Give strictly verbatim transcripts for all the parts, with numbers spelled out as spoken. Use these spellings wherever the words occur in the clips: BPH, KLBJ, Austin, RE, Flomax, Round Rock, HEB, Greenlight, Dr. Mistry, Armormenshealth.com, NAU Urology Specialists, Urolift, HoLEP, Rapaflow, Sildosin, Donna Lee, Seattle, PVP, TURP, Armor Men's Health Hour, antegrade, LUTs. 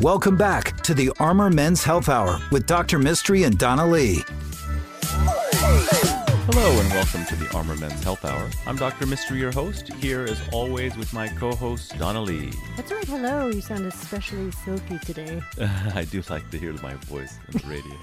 Welcome back to the Armor Men's Health Hour with Doctor Mistry and Donna Lee. Hello and welcome to the Armor Men's Health Hour. I'm Doctor Mistry, your host, here as always with my co-host, Donna Lee. That's right. Hello. You sound especially silky today. I do like to hear my voice on the radio.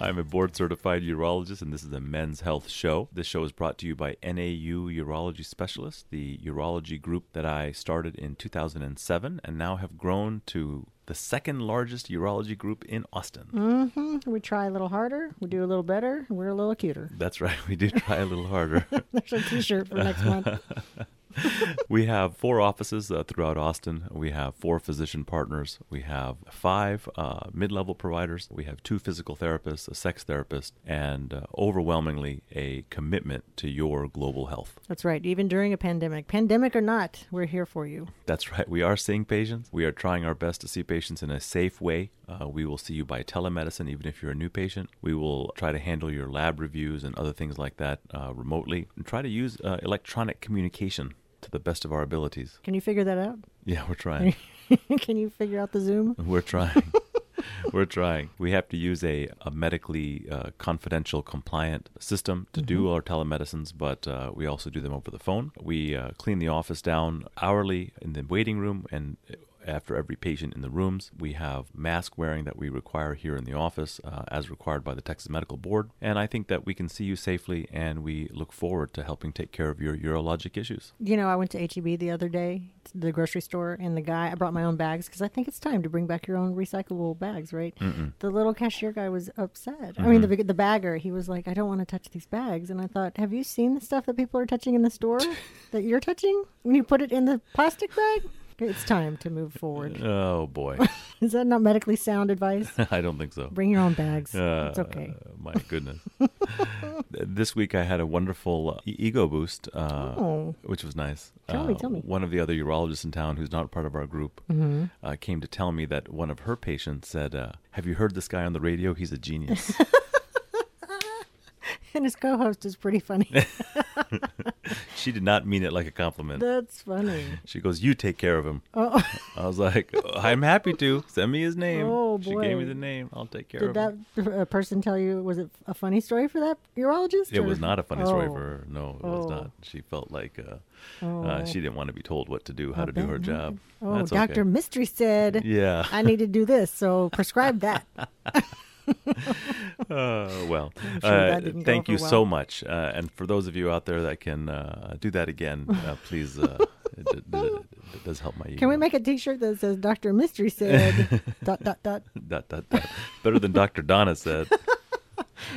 I'm a board-certified urologist, and this is a men's health show. This show is brought to you by N A U Urology Specialists, the urology group that I started in two thousand seven and now have grown to the second largest urology group in Austin. Mm-hmm. We try a little harder, we do a little better, and we're a little cuter. That's right. We do try a little harder. That's a t-shirt for next month. We have four offices uh, throughout Austin. We have four physician partners. We have five uh, mid-level providers. We have two physical therapists, a sex therapist, and uh, overwhelmingly a commitment to your global health. That's right. Even during a pandemic. Pandemic or not, we're here for you. That's right. We are seeing patients. We are trying our best to see patients in a safe way. Uh, we will see you by telemedicine, even if you're a new patient. We will try to handle your lab reviews and other things like that uh, remotely, and try to use uh, electronic communication to the best of our abilities. Can you figure that out? Yeah, we're trying. Can you figure out the Zoom? We're trying. We're trying. We have to use a, a medically uh, confidential, compliant system to mm-hmm. do our telemedicines, but uh, we also do them over the phone. We uh, clean the office down hourly in the waiting room and after every patient in the rooms. We have mask wearing that we require here in the office uh, as required by the Texas Medical Board. And I think that we can see you safely, and we look forward to helping take care of your urologic issues. You know, I went to H E B the other day, the grocery store, and the guy, I brought my own bags because I think it's time to bring back your own recyclable bags, right? Mm-mm. The little cashier guy was upset. Mm-hmm. I mean, the, the bagger, he was like, I don't want to touch these bags. And I thought, have you seen the stuff that people are touching in the store that you're touching when you put it in the plastic bag? It's time to move forward. Oh, boy. Is that not medically sound advice? I don't think so. Bring your own bags. Uh, it's okay. Uh, my goodness. This week I had a wonderful ego boost, uh, oh. which was nice. Tell uh, me, tell me. One of the other urologists in town who's not part of our group mm-hmm. uh, came to tell me that one of her patients said, uh, have you heard this guy on the radio? He's a genius. And his co-host is pretty funny. She did not mean it like a compliment. That's funny. She goes, you take care of him. Oh. I was like, oh, I'm happy to. Send me his name. Oh, boy. She gave me the name. I'll take care did of him. Did that person tell you, was it a funny story for that urologist? It or? was not a funny oh. story for her. No, it oh. was not. She felt like uh, oh. uh, she didn't want to be told what to do, how I to do her not. job. Oh, That's Doctor Okay. Mistry said, yeah. I need to do this, so prescribe that. uh, well, sure uh, thank you well. so much. Uh, and for those of you out there that can uh, do that again, uh, please, uh, it, it, it, it does help my ego. Can we make a t-shirt that says Doctor Mistry said, dot, dot, dot. Dot, dot, dot. Better than Doctor Donna said.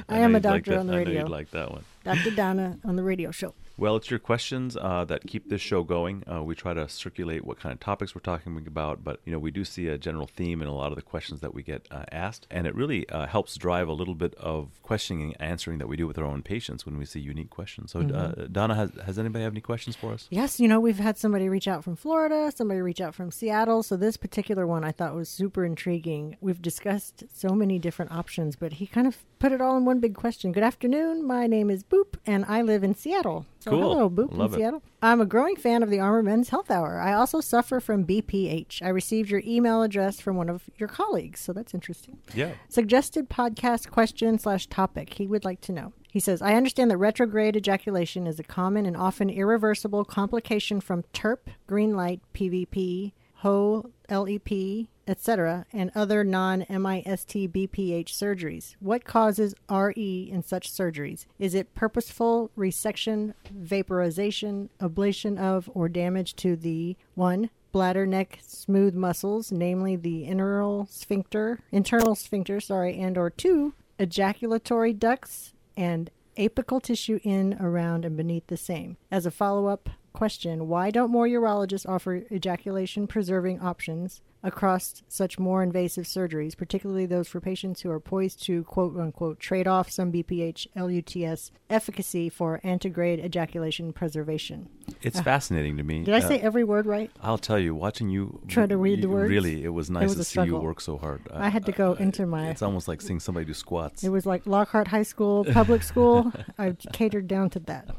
I, I am a doctor like on the radio. I know you'd like that one. Doctor Donna on the radio show. Well, it's your questions uh, that keep this show going. Uh, we try to circulate what kind of topics we're talking about, but you know we do see a general theme in a lot of the questions that we get uh, asked, and it really uh, helps drive a little bit of questioning and answering that we do with our own patients when we see unique questions. So, mm-hmm. uh, Donna, has, has anybody have any questions for us? Yes, you know, we've had somebody reach out from Florida, somebody reach out from Seattle, so this particular one I thought was super intriguing. We've discussed so many different options, but he kind of put it all in one big question. Good afternoon, my name is Boop, and I live in Seattle. So cool. Hello, Boop Love in Seattle. It. I'm a growing fan of the Armor Men's Health Hour. I also suffer from B P H. I received your email address from one of your colleagues, so that's interesting. Yeah. Suggested podcast question slash topic. He would like to know. He says, I understand that retrograde ejaculation is a common and often irreversible complication from T U R P, Greenlight, P V P, HoLEP, L E P, et cetera, and other non-MIST B P H surgeries. What causes R E in such surgeries? Is it purposeful resection, vaporization, ablation of, or damage to the one bladder, neck, smooth muscles, namely the internal sphincter, internal sphincter, sorry, and or two ejaculatory ducts and apical tissue in, around, and beneath the same? As a follow-up question, why don't more urologists offer ejaculation preserving options? across such more invasive surgeries, particularly those for patients who are poised to quote-unquote trade off some B P H L U T S efficacy for antegrade ejaculation preservation. It's uh, fascinating to me. Did I say uh, every word right? I'll tell you, watching you try to read you, the words. Really, it was nice it was to see struggle. You work so hard. Uh, I had to go uh, into my... It's almost like seeing somebody do squats. It was like Lockhart High School, public school. I catered down to that.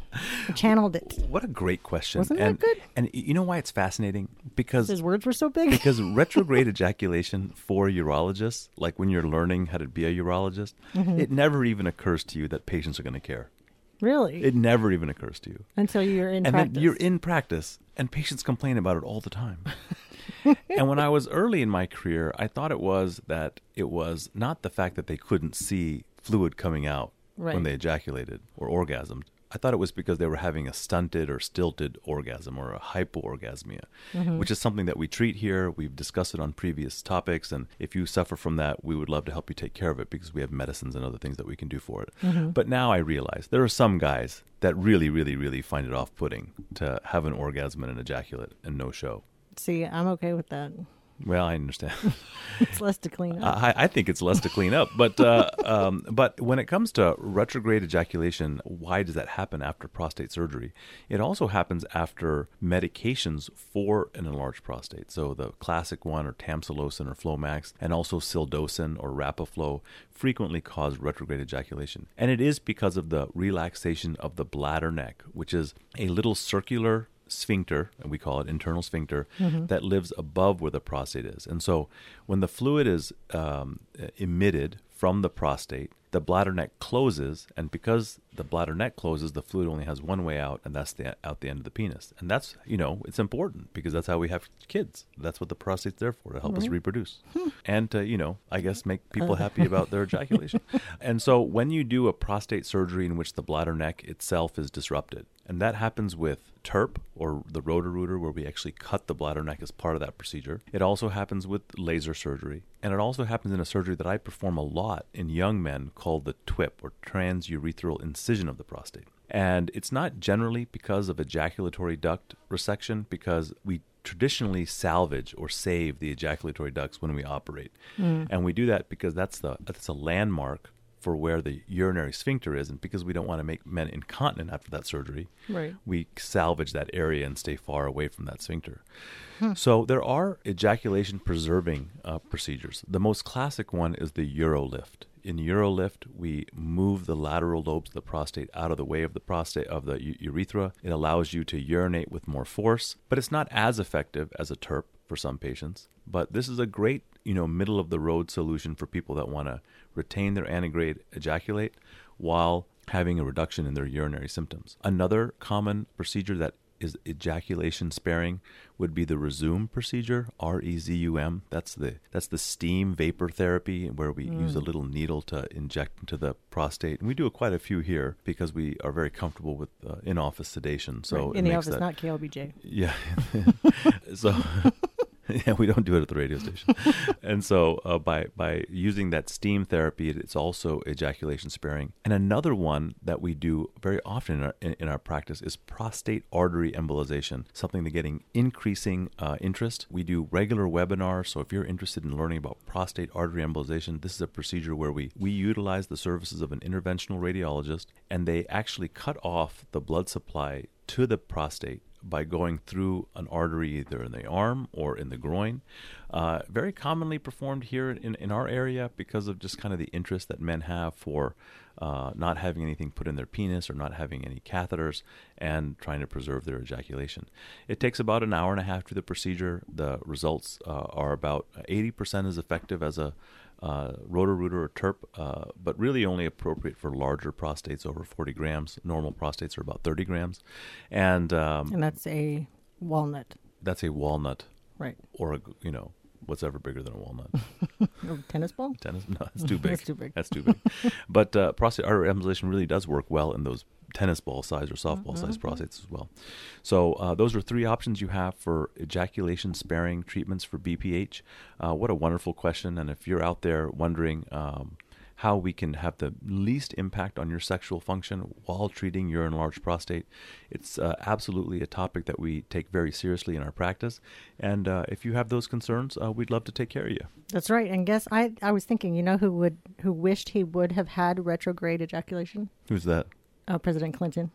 I channeled it. What a great question. Wasn't and, that good? And you know why it's fascinating? Because... his words were so big? Because retrograde ejaculation for urologists, like when you're learning how to be a urologist, mm-hmm. it never even occurs to you that patients are going to care. Really? It never even occurs to you. Until you're in and practice. And then you're in practice, and patients complain about it all the time. And when I was early in my career, I thought it was that it was not the fact that they couldn't see fluid coming out right. when they ejaculated or orgasmed. I thought it was because they were having a stunted or stilted orgasm or a hypoorgasmia, mm-hmm. which is something that we treat here. We've discussed it on previous topics. And if you suffer from that, we would love to help you take care of it because we have medicines and other things that we can do for it. Mm-hmm. But now I realize there are some guys that really, really, really find it off-putting to have an orgasm and an ejaculate and no show. See, I'm okay with that. Well, I understand. It's less to clean up. I, I think it's less to clean up. But uh, um, but when it comes to retrograde ejaculation, why does that happen after prostate surgery? It also happens after medications for an enlarged prostate. So the classic one, or Tamsulosin or Flomax, and also Sildosin or Rapaflow, frequently cause retrograde ejaculation. And it is because of the relaxation of the bladder neck, which is a little circular sphincter, and we call it internal sphincter, mm-hmm. that lives above where the prostate is. And so when the fluid is um, emitted from the prostate, the bladder neck closes, and because the bladder neck closes, the fluid only has one way out, and that's the out the end of the penis. And that's, you know, it's important because that's how we have kids. That's what the prostate's there for, to help right. us reproduce and to, you know, I guess make people happy about their ejaculation. And so when you do a prostate surgery in which the bladder neck itself is disrupted, and that happens with TURP or the roto-rooter, where we actually cut the bladder neck as part of that procedure. It also happens with laser surgery. And it also happens in a surgery that I perform a lot in young men called the TWIP, or transurethral incision of the prostate. And it's not generally because of ejaculatory duct resection, because we traditionally salvage or save the ejaculatory ducts when we operate. Mm. And we do that because that's the that's a landmark for where the urinary sphincter is, and because we don't want to make men incontinent after that surgery, right. we salvage that area and stay far away from that sphincter. Hmm. So there are ejaculation-preserving uh, procedures. The most classic one is the Urolift. In Urolift, we move the lateral lobes of the prostate out of the way of the prostate of the u- urethra. It allows you to urinate with more force, but it's not as effective as a TURP for some patients. But this is a great, you know, middle-of-the-road solution for people that want to retain their antegrade ejaculate while having a reduction in their urinary symptoms. Another common procedure that is ejaculation sparing would be the Rezum procedure, R E Z U M. That's the that's the steam vapor therapy, where we mm. use a little needle to inject into the prostate. And we do quite a few here because we are very comfortable with uh, in-office sedation. So right. in the office, that, not K L B J. Yeah. so... Yeah, we don't do it at the radio station. And so uh, by by using that steam therapy, it's also ejaculation sparing. And another one that we do very often in our, in, in our practice is prostate artery embolization, something that's getting increasing uh, interest. We do regular webinars. So if you're interested in learning about prostate artery embolization, this is a procedure where we, we utilize the services of an interventional radiologist, and they actually cut off the blood supply to the prostate by going through an artery either in the arm or in the groin. Uh, very commonly performed here in, in our area because of just kind of the interest that men have for uh, not having anything put in their penis or not having any catheters and trying to preserve their ejaculation. It takes about an hour and a half to the procedure. The results uh, are about eighty percent as effective as a Uh, roto-rooter or TURP, uh, but really only appropriate for larger prostates over forty grams. Normal prostates are about thirty grams. And um, and that's a walnut. That's a walnut. Right. Or, a, you know, what's ever bigger than a walnut? A tennis ball? Tennis? No, that's too big. That's too big. That's too big. But uh, prostate artery embolization really does work well in those tennis ball size or softball size mm-hmm. prostates as well. So uh, those are three options you have for ejaculation sparing treatments for B P H. Uh, what a wonderful question. And if you're out there wondering um, how we can have the least impact on your sexual function while treating your enlarged prostate. It's uh, absolutely a topic that we take very seriously in our practice. And uh, if you have those concerns, uh, we'd love to take care of you. That's right. And guess I, I was thinking, you know who would who wished he would have had retrograde ejaculation? Who's that? Oh, President Clinton.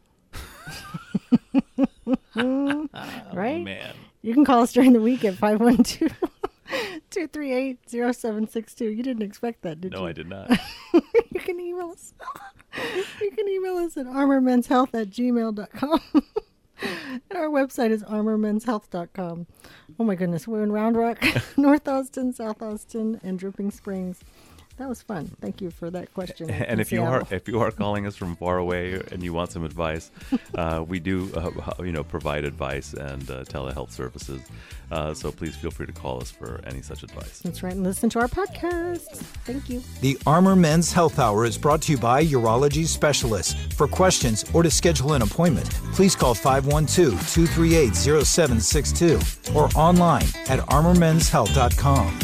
Oh, right? Man. You can call us during the week at five one two, two three eight, zero seven six two. You didn't expect that, did no, you? No, I did not. You can email us. You can email us at armor men's health at gmail dot com. And our website is armor men's health dot com. Oh my goodness, we're in Round Rock, North Austin, South Austin, and Dripping Springs. That was fun. Thank you for that question. And if Seattle. you are if you are calling us from far away and you want some advice, uh, we do uh, you know provide advice and uh, telehealth services. Uh, so please feel free to call us for any such advice. That's right. And listen to our podcast. Thank you. The Armor Men's Health Hour is brought to you by Urology Specialists. For questions or to schedule an appointment, please call five one two, two three eight, zero seven six two or online at armor men's health dot com.